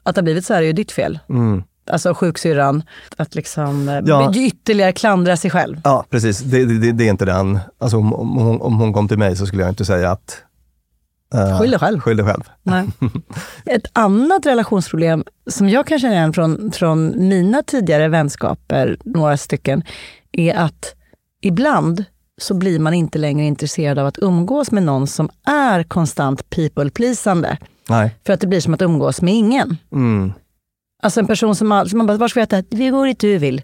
Att det har blivit så här är ju ditt fel. Alltså sjuksyrran, att liksom ytterligare klandra sig själv. Ja, precis. Det är inte den. Alltså, om hon kom till mig så skulle jag inte säga att... Skyll dig själv. Nej. Ett annat relationsproblem som jag kan känna igen från mina tidigare vänskaper, några stycken, är att ibland så blir man inte längre intresserad av att umgås med någon som är konstant people-pleasande. Nej. För att det blir som att umgås med ingen. Alltså en person som man bara ska veta att vi går dit du vill.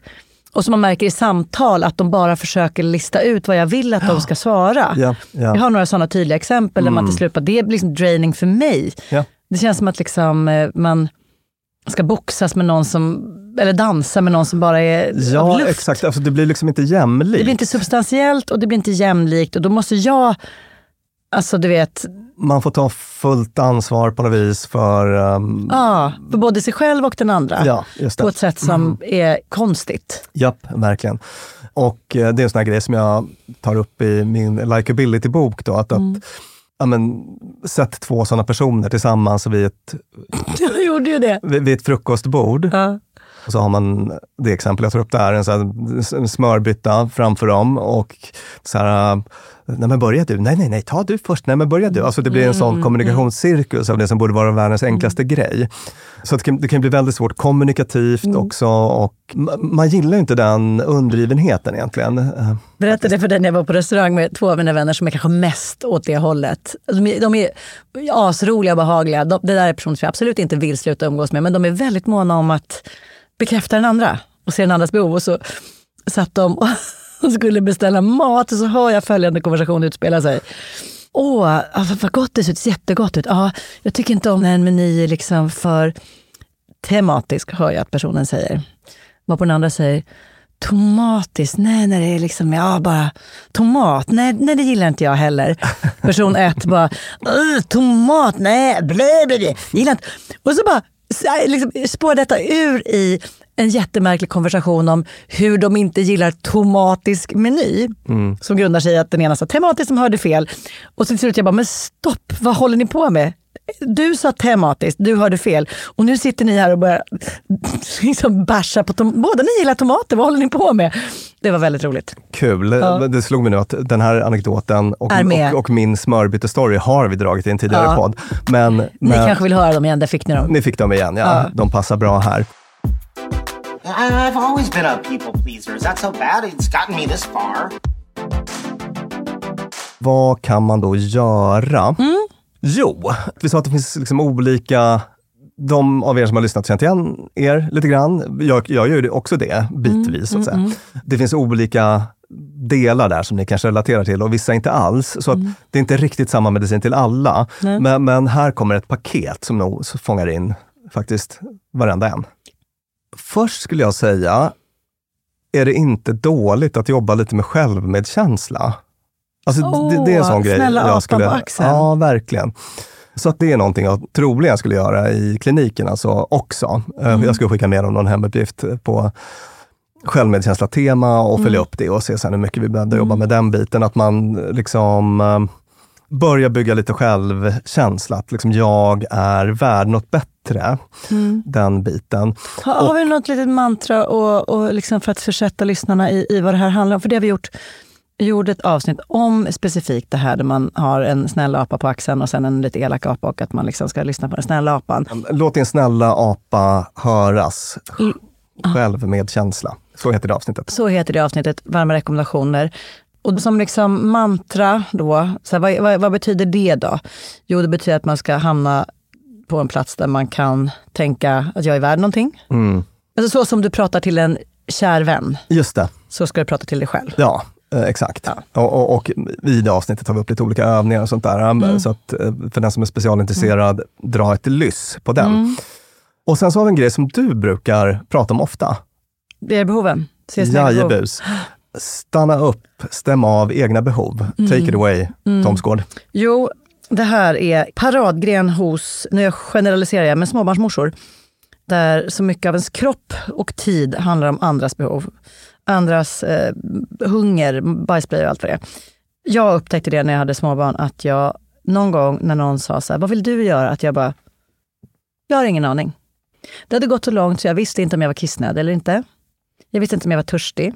Och som man märker i samtal att de bara försöker lista ut vad jag vill att de ska svara. Yeah, yeah. Jag har några sådana tydliga exempel där man till slut bara, det är liksom draining för mig. Yeah. Det känns som att liksom, man ska boxas med någon som, eller dansa med någon som bara är av luft. Ja, exakt. Alltså, det blir liksom inte jämlikt. Det blir inte substantiellt, och det blir inte jämlikt. Och då måste jag, alltså du vet... Man får ta fullt ansvar på något vis för... för både sig själv och den andra. Ja, just det. På ett sätt som är konstigt. Japp, verkligen. Och det är en sån här grej som jag tar upp i min likability-bok då. Att sätt två sådana personer tillsammans vid ett... Jag gjorde ju det. Vid ett frukostbord. Ja. Och så har man det exempel jag tar upp där, en så här smörbytta framför dem, och så här, nej men börjar du, nej ta du först, nej men börjar du, alltså det blir en sån kommunikationscirkus av det som borde vara världens enklaste grej. Så det kan bli väldigt svårt kommunikativt också, och man gillar ju inte den undrivenheten egentligen. Berättade det för dig när jag var på restaurang med två av mina vänner som är kanske mest åt det hållet. De är asroliga och behagliga, det där är personer som jag absolut inte vill sluta umgås med, men de är väldigt måna om att bekräfta den andra och se den andras behov. Och så satt de och skulle beställa mat, och så hör jag följande konversation utspela sig. Åh, vad gott det ser jättegott ut. Ja, jag tycker inte om när en meny är liksom för tematisk, hör jag att personen säger. Varpå den andra säger, tomatisk, nej när det är liksom, ja bara tomat, nej det gillar inte jag heller. Person ett bara, tomat, nej, blöd, gillar inte. Och så bara, liksom spår detta ur i en jättemärklig konversation om hur de inte gillar tomatisk meny, som grundar sig i att den ena sa tematisk som hörde fel, och så ser ut jag bara, men stopp, vad håller ni på med? Du sa tematiskt, du hörde fel. Och nu sitter ni här och börjar liksom basha på tomater. Båda ni gillar tomater, vad håller ni på med? Det var väldigt roligt. Kul, ja. Det slog mig nu att den här anekdoten och min smörbytestory har vi dragit i en tidigare podd. Men ni kanske vill höra dem igen, där fick ni dem. Ni fick dem igen, ja. De passar bra här. I've always been a people pleaser. Is that so bad? It's gotten me this far. Vad kan man då göra? Mm. Jo, vi sa att det finns liksom olika... De av er som har lyssnat känt igen er lite grann. Jag gör ju också det bitvis. Så att säga. Det finns olika delar där som ni kanske relaterar till och vissa inte alls. Så att det är inte riktigt samma medicin till alla. Men här kommer ett paket som nog fångar in faktiskt varenda en. Först skulle jag säga, är det inte dåligt att jobba lite med självmedkänsla? Alltså, det är en sån grej jag skulle... Ja, verkligen. Så att det är någonting jag troligen skulle göra i kliniken alltså också. Jag skulle skicka med dem någon hemuppgift på självmedkänsla-tema och följa upp det och se sen hur mycket vi behöver jobba med den biten. Att man liksom börja bygga lite självkänsla. Att liksom jag är värd något bättre. Den biten. Har vi något litet mantra och liksom för att försätta lyssnarna i vad det här handlar om? För det har vi gjorde ett avsnitt om specifikt det här där man har en snäll apa på axeln och sen en lite elak apa och att man liksom ska lyssna på den snälla apan. Låt din snälla apa höras. Självmedkänsla. Så heter det avsnittet. Varma rekommendationer. Och som liksom mantra då, så här, vad betyder det då? Jo, det betyder att man ska hamna på en plats där man kan tänka att jag är värd någonting. Alltså så som du pratar till en kär vän. Just det. Så ska du prata till dig själv. Ja. Exakt. Ja. Och i det avsnittet tar vi upp lite olika övningar och sånt där. Så att för den som är specialintresserad, dra ett lyss på den. Och sen så har vi en grej som du brukar prata om ofta. Det är behoven. Jajebus. Stanna upp, stäm av egna behov. Take it away, Tomsgård. Jo, det här är paradgren hos, nu generaliserar jag, men småbarnsmorsor. Där så mycket av ens kropp och tid handlar om andras behov. Andras hunger, bajsblöjor och allt för det. Jag upptäckte det när jag hade småbarn att jag någon gång när någon sa så här, vad vill du göra? Att jag bara, jag har ingen aning. Det hade gått så långt så jag visste inte om jag var kissnöd eller inte. Jag visste inte om jag var törstig.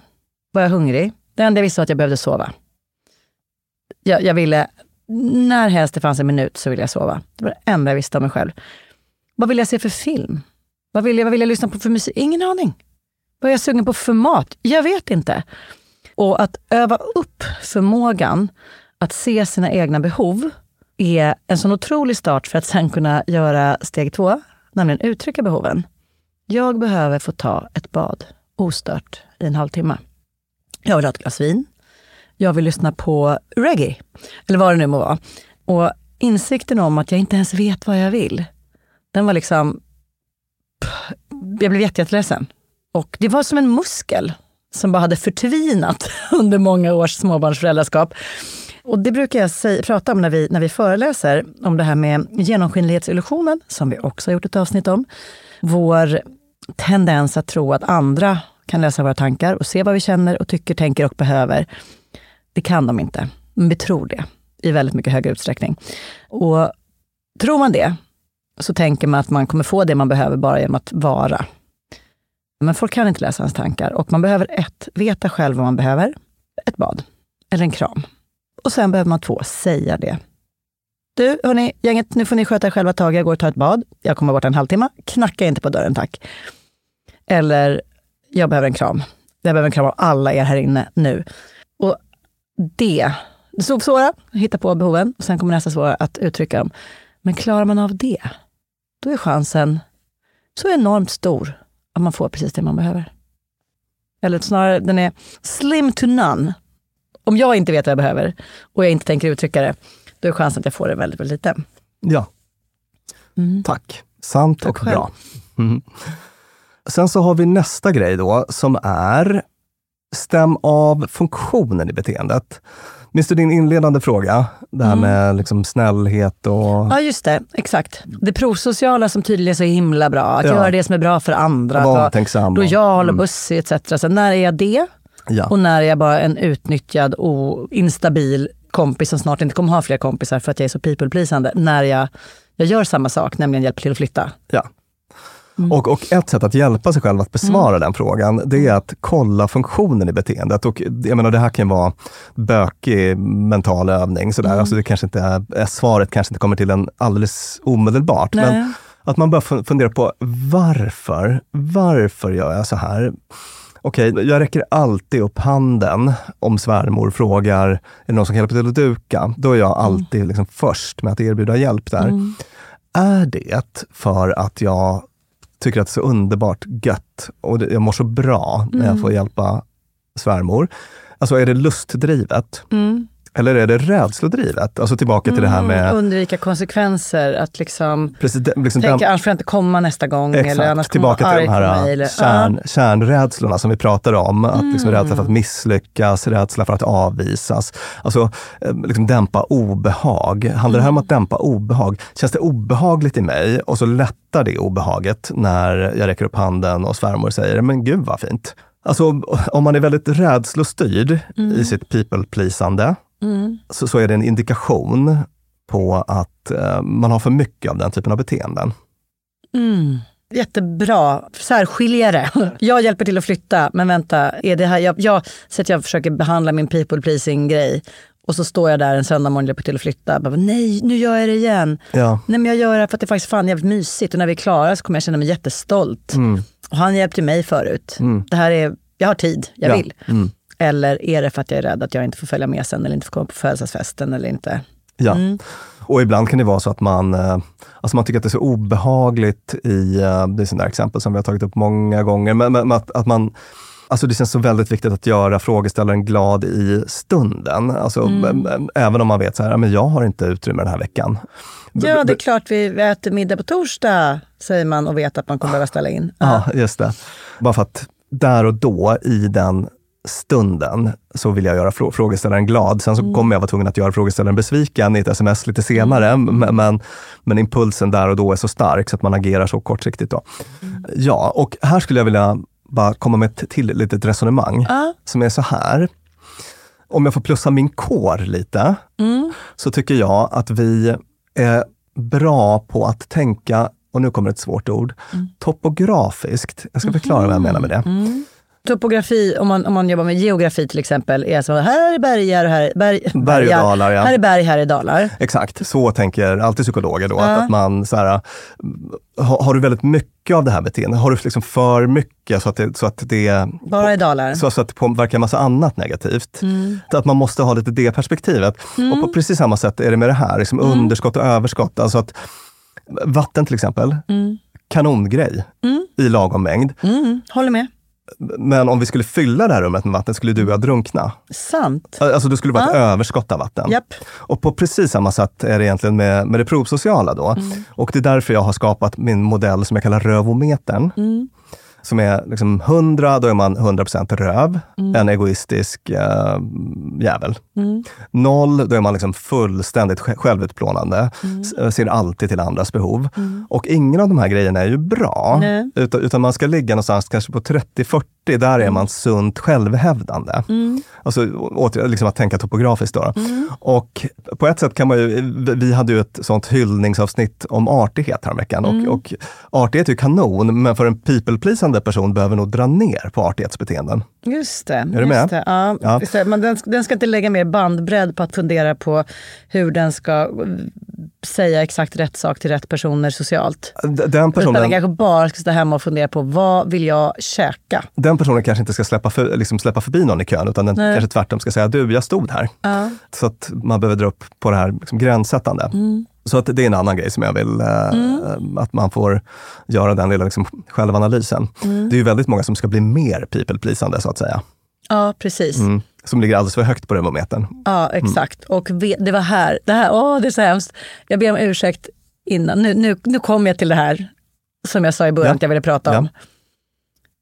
Var jag hungrig? Det enda jag visste var att jag behövde sova. Jag ville, när helst det fanns en minut så ville jag sova. Det var det enda jag visste om mig själv. Vad vill jag se för film? Vad vill jag lyssna på för musik? Ingen aning. Vad är jag sugen på för mat? Jag vet inte. Och att öva upp förmågan att se sina egna behov är en sån otrolig start för att sen kunna göra steg 2, nämligen uttrycka behoven. Jag behöver få ta ett bad ostört i en halvtimme. Jag vill ha ett glas vin. Jag vill lyssna på reggae, eller vad det nu må vara. Och insikten om att jag inte ens vet vad jag vill, den var liksom... Jag blev jätteledsen. Och det var som en muskel som bara hade förtvinat under många års småbarnsföräldraskap. Och det brukar jag prata om när vi föreläser om det här med genomskinlighetsillusionen, som vi också har gjort ett avsnitt om. Vår tendens att tro att andra kan läsa våra tankar och se vad vi känner och tycker, tänker och behöver. Det kan de inte, men vi tror det i väldigt mycket högre utsträckning. Och tror man det så tänker man att man kommer få det man behöver bara genom att vara. Men folk kan inte läsa hans tankar. Och man behöver veta själv vad man behöver. Ett bad. Eller en kram. Och sen behöver man 2, säga det. Du, hörni, gänget, nu får ni sköta er själva tag. Jag går och tar ett bad. Jag kommer bort en halvtimme. Knacka inte på dörren, tack. Eller, jag behöver en kram. Jag behöver en kram av alla er här inne nu. Och det svåra, hitta på behoven. Och sen kommer nästa svåra att uttrycka dem. Men klarar man av det, då är chansen så enormt stor att man får precis det man behöver. Eller snarare, den är slim to none. Om jag inte vet vad jag behöver och jag inte tänker uttrycka det, då är chansen att jag får det väldigt, väldigt liten. Ja. Tack. Sant. Tack och själv. Bra. Sen så har vi nästa grej då, som är stäm av funktionen i beteendet. Minns du din inledande fråga? Det här med liksom snällhet och... Ja, just det. Exakt. Det prosociala som tydligen är så himla bra. Att göra det som är bra för andra. Då jag håller bussig, etc. Så när är jag det? Ja. Och när är jag bara en utnyttjad och instabil kompis som snart inte kommer ha fler kompisar för att jag är så people-pleasande? När jag jag gör samma sak, nämligen hjälper till att flytta. Ja. Mm. Och ett sätt att hjälpa sig själv att besvara den frågan, det är att kolla funktionen i beteendet. Och jag menar, det här kan vara bökig mental övning. Sådär. Mm. Alltså det kanske inte är, svaret kanske inte kommer till en alldeles omedelbart. Nej. Men att man börjar fundera på varför gör jag så här? Okej, jag räcker alltid upp handen om svärmor frågar, är det någon som kan hjälpa till att duka? Då är jag alltid liksom först med att erbjuda hjälp där. Mm. Är det för att jag tycker att det är så underbart gött och jag mår så bra när jag får hjälpa svärmor? Alltså, är det lustdrivet? Mm. Eller är det rädslodrivet? Alltså tillbaka till det här med... undvika konsekvenser. Att liksom... tänka, annars får jag inte komma nästa gång. Exakt, eller annars tillbaka till de här kärnrädslorna som vi pratar om. Att liksom rädsla för att misslyckas, rädsla för att avvisas. Alltså liksom dämpa obehag. Handlar det här om att dämpa obehag? Känns det obehagligt i mig? Och så lättar det obehaget när jag räcker upp handen och svärmor säger, men gud vad fint. Alltså om man är väldigt rädslostyrd i sitt people-pleasande, så är det en indikation på att man har för mycket av den typen av beteenden. Mm. Jättebra. Särskiljare. Jag hjälper till att flytta, men vänta, är det här så att jag försöker behandla min people-pleasing-grej och så står jag där en söndag morgon och hjälper till att flytta. Bara, nej, nu gör jag det igen. Ja. Nej, men jag gör det för att det faktiskt fan jävligt mysigt, och när vi är klara så kommer jag känna mig jättestolt. Mm. Och han hjälpte mig förut. Mm. Det här är, jag har tid, jag vill. Mm. Eller är det för att jag är rädd att jag inte får följa med sen, eller inte får komma på födelsedagsfesten eller inte? Ja, och ibland kan det vara så att man tycker att det är så obehagligt i, det är sådana exempel som vi har tagit upp många gånger, men att man, alltså det känns så väldigt viktigt att göra frågeställaren glad i stunden. Alltså, även om man vet så här, men jag har inte utrymme den här veckan. Ja, det är klart vi äter middag på torsdag, säger man och vet att man kommer behöva ställa in. Ja, just det. Bara för att där och då i den stunden så vill jag göra frågeställaren glad. Sen så kommer jag vara tvungen att göra frågeställaren besviken i ett sms lite senare. Men impulsen där och då är så stark så att man agerar så kortsiktigt då. Mm. Ja, och här skulle jag vilja bara komma med till ett litet resonemang som är så här. Om jag får plussa min kår lite så tycker jag att vi är bra på att tänka, och nu kommer ett svårt ord, topografiskt. Jag ska förklara vad jag menar med det. Mm. Topografi, om man jobbar med geografi till exempel, är så här är bergar och här är berg och dalar, ja. Här är berg, här är dalar. Exakt, så tänker alltid psykologer då. Att man så här, har du väldigt mycket av det här beteendet? Har du liksom för mycket så att det bara är dalar? Så att det påverkar en massa annat negativt. Mm. Att man måste ha lite det perspektivet. Mm. Och på precis samma sätt är det med det här, liksom underskott och överskott. Alltså att vatten till exempel, kanongrej i lagom mängd. Mm. Håller med. Men om vi skulle fylla det här rummet med vatten skulle du ha drunkna. Sant. Alltså det skulle vara ett överskott av vatten. Yep. Och på precis samma sätt är det egentligen med det provsociala då. Mm. Och det är därför jag har skapat min modell som jag kallar rövometern. Mm. Som är liksom 100, då är man 100% röv. Mm. En egoistisk jävel. 0, då är man liksom fullständigt självutplånande. Ser alltid till andras behov. Mm. Och ingen av de här grejerna är ju bra. Utan man ska ligga någonstans kanske på 30-40. Där är man sunt självhävdande. Mm. Alltså liksom att tänka topografiskt då. Mm. Och på ett sätt kan man ju, vi hade ju ett sånt hyllningsavsnitt om artighet här veckan. Och artighet är ju kanon, men för en people-pleasande person behöver nog dra ner på artighetsbeteenden. Just det. Är du med? Det, ja. Just det. Men den ska inte lägga mer bandbredd på att fundera på hur den ska säga exakt rätt sak till rätt personer socialt. Den kanske bara ska stå hemma och fundera på, vad vill jag käka? Den personen kanske inte ska släppa förbi någon i kön, utan den kanske tvärtom ska säga, du, jag stod här. Så att man behöver dra upp på det här liksom gränssättande. Så att det är en annan grej som jag vill att man får göra den lilla liksom självanalysen. Det är ju väldigt många som ska bli mer people-pleasande så att säga. Ja, precis. Som ligger alldeles för högt på rövometern. Ja, exakt. Och det var här. Det är så hemskt. Jag ber om ursäkt innan. Nu kom jag till det här som jag sa i början att jag ville prata om.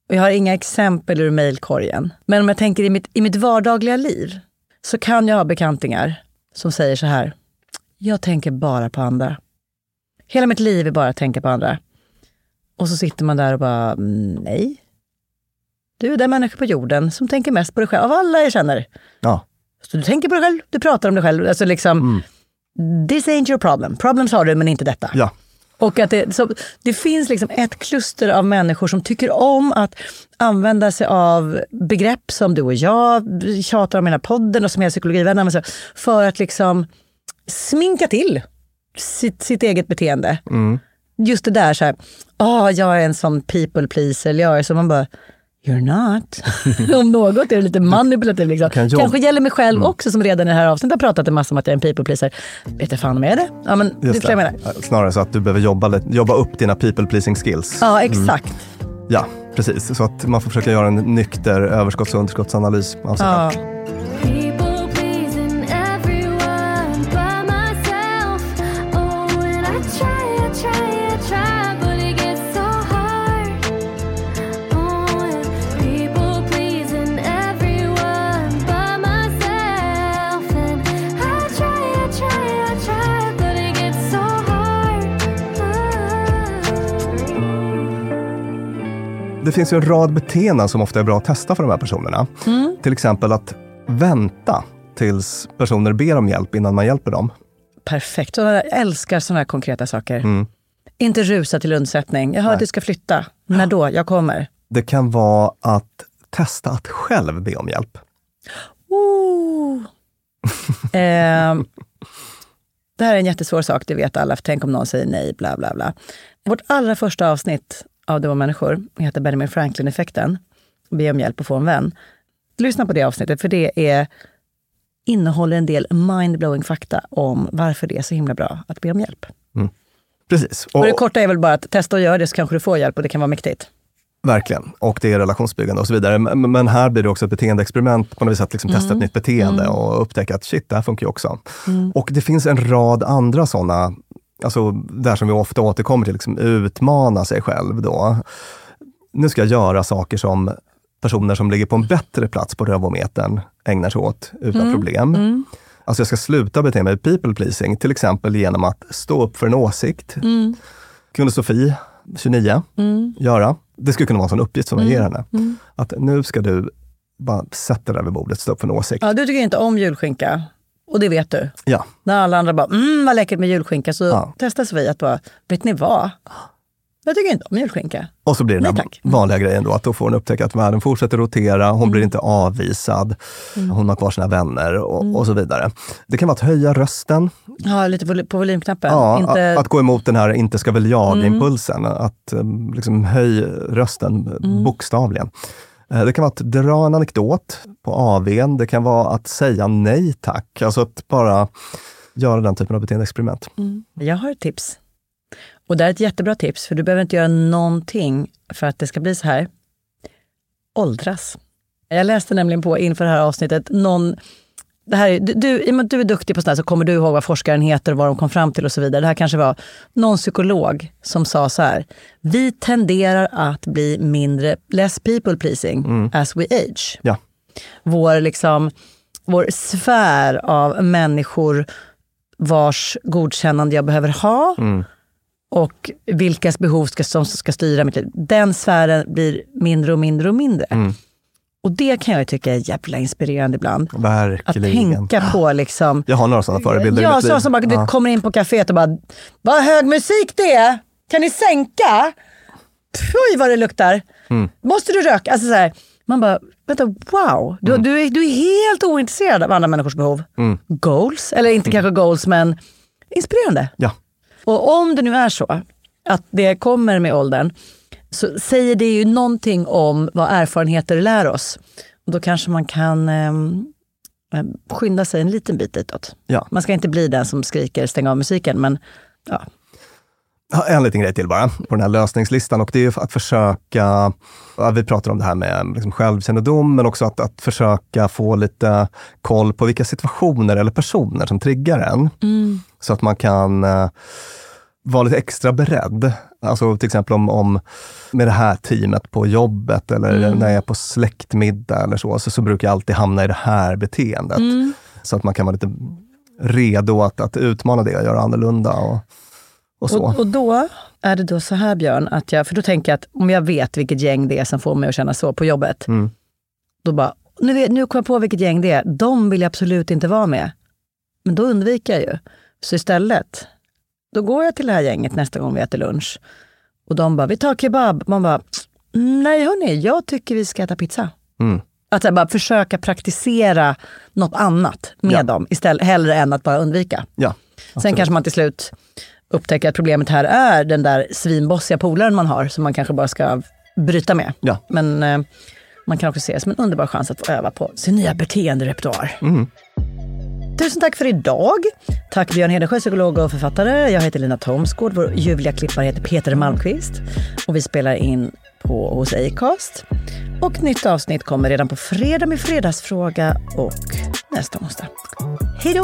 Och jag har inga exempel ur mejlkorgen. Men om jag tänker i mitt vardagliga liv så kan jag ha bekantingar som säger så här. Jag tänker bara på andra. Hela mitt liv är bara att tänka på andra. Och så sitter man där och bara, nej. Du är den människa på jorden som tänker mest på dig själv. Av alla jag känner. Ja. Så du tänker på dig själv, du pratar om dig själv. Alltså liksom, this ain't your problem. Problems har du, men inte detta. Ja. Och att det finns liksom ett kluster av människor som tycker om att använda sig av begrepp som du och jag tjatar om i den här podden och som är psykologivänner för att liksom sminka till sitt eget beteende. Mm. Just det där så här, jag är en sån people pleaser, eller jag är så, man bara, you're not. Om något är det lite manipulativt liksom. Kanske gäller mig själv också, som redan i det här avsnittet har pratat en massa om att jag är en people pleaser. Vet jag fan om jag är det? Ja, men det tror jag menar. Snarare så att du behöver jobba upp dina people pleasing skills. Ja, exakt. Mm. Ja, precis. Så att man får försöka göra en nykter överskotts- och underskottsanalys. Alltså. Ja. Det finns ju en rad beteenden som ofta är bra att testa för de här personerna. Mm. Till exempel att vänta tills personer ber om hjälp innan man hjälper dem. Perfekt. Jag älskar sådana här konkreta saker. Mm. Inte rusa till undsättning. Jag hör att du ska flytta. När då? Jag kommer. Det kan vara att testa att själv be om hjälp. Det här är en jättesvår sak, det vet alla. För tänk om någon säger nej, bla bla bla. Vårt allra första avsnitt av Dumma Människor heter Benjamin Franklin-effekten. Be om hjälp och få en vän. Lyssna på det avsnittet, för det innehåller en del mindblowing fakta om varför det är så himla bra att be om hjälp. Mm. Precis. Och det korta är väl bara att testa och göra det, så kanske du får hjälp, och det kan vara mäktigt. Verkligen. Och det är relationsbyggande och så vidare. Men här blir det också ett beteendeexperiment på något vis, att liksom testa ett nytt beteende och upptäcka att shit, det här funkar ju också. Mm. Och det finns en rad andra sådana. Alltså där som vi ofta återkommer till, liksom utmana sig själv då. Nu ska jag göra saker som personer som ligger på en bättre plats på rövometern ägnar sig åt utan problem. Mm. Alltså jag ska sluta bete mig people pleasing, till exempel genom att stå upp för en åsikt. Kunde Sofie, 29, göra. Det skulle kunna vara en sån uppgift som man ger henne. Mm. Att nu ska du bara sätta dig vid bordet, stå upp för en åsikt. Ja, du tycker inte om julskinka. Och det vet du. Ja. När alla andra bara, vad läckert med julskinka. Så testas vi att bara, vet ni vad? Jag tycker inte om julskinka. Och så blir det den vanliga grejen då, att då får hon upptäcka att världen fortsätter rotera. Hon blir inte avvisad. Hon har kvar sina vänner och så vidare. Det kan vara att höja rösten. Ja, lite på volymknappen. Ja, inte... att gå emot den här inte ska väl jag-impulsen. Att liksom höj rösten bokstavligen. Det kan vara att dra en anekdot på AV:n. Det kan vara att säga nej tack. Alltså att bara göra den typen av beteendeexperiment. Mm. Jag har ett tips. Och det är ett jättebra tips. För du behöver inte göra någonting för att det ska bli så här. Åldras. Jag läste nämligen på inför det här avsnittet. Du är duktig på sånt här, så kommer du ihåg vad forskaren heter och vad de kom fram till och så vidare. Det här kanske var någon psykolog som sa så här: vi tenderar att bli less people pleasing as we age. Ja. Vår sfär av människor vars godkännande jag behöver ha och vilkas behov som ska styra mitt liv, den sfären blir mindre och mindre och mindre. Och det kan jag tycka är jävla inspirerande ibland. Verkligen. Att tänka på liksom... Jag har några sådana förebilder. Ja, sådana som bara du kommer in på kaféet och bara, vad hög musik det är! Kan ni sänka? Oj, vad det luktar! Måste du röka? Alltså så här, man bara, vänta, wow! Du är helt ointresserad av andra människors behov. Goals, eller inte kanske goals, men inspirerande. Ja. Och om det nu är så att det kommer med åldern, så säger det ju någonting om vad erfarenheter lär oss. Och då kanske man kan skynda sig en liten bit ditåt. Ja. Man ska inte bli den som skriker stäng av musiken, men ja. En liten grej till bara på den här lösningslistan, och det är att försöka, vi pratar om det här med liksom självkännedom, men också att försöka få lite koll på vilka situationer eller personer som triggar en. Så att man kan... var lite extra beredd. Alltså till exempel om med det här teamet på jobbet eller när jag är på släktmiddag eller så brukar jag alltid hamna i det här beteendet. Så att man kan vara lite redo att utmana det och göra annorlunda och så. Och då är det då så här, Björn, att för då tänker jag att om jag vet vilket gäng det är som får mig att känna så på jobbet, då bara, nu kommer jag på vilket gäng det är. De vill jag absolut inte vara med. Men då undviker jag ju. chips istället. Då går jag till det här gänget nästa gång vi äter lunch. Och de bara, vi tar kebab. Man bara, nej hörni, jag tycker vi ska äta pizza. Mm. Att bara försöka praktisera något annat med dem istället, hellre än att bara undvika. Ja, sen kanske man till slut upptäcker att problemet här är den där svinbossiga polaren man har som man kanske bara ska bryta med. Ja. Men man kan också se som en underbar chans att öva på sin nya beteenderepertoar. Mm. Tusen tack för idag. Tack Björn Hedensjö, psykolog och författare. Jag heter Lina Tomsgård. Vår ljuvliga klippare heter Peter Malmqvist. Och vi spelar in hos Acast. Och nytt avsnitt kommer redan på fredag med fredagsfråga och nästa onsdag. Hej då!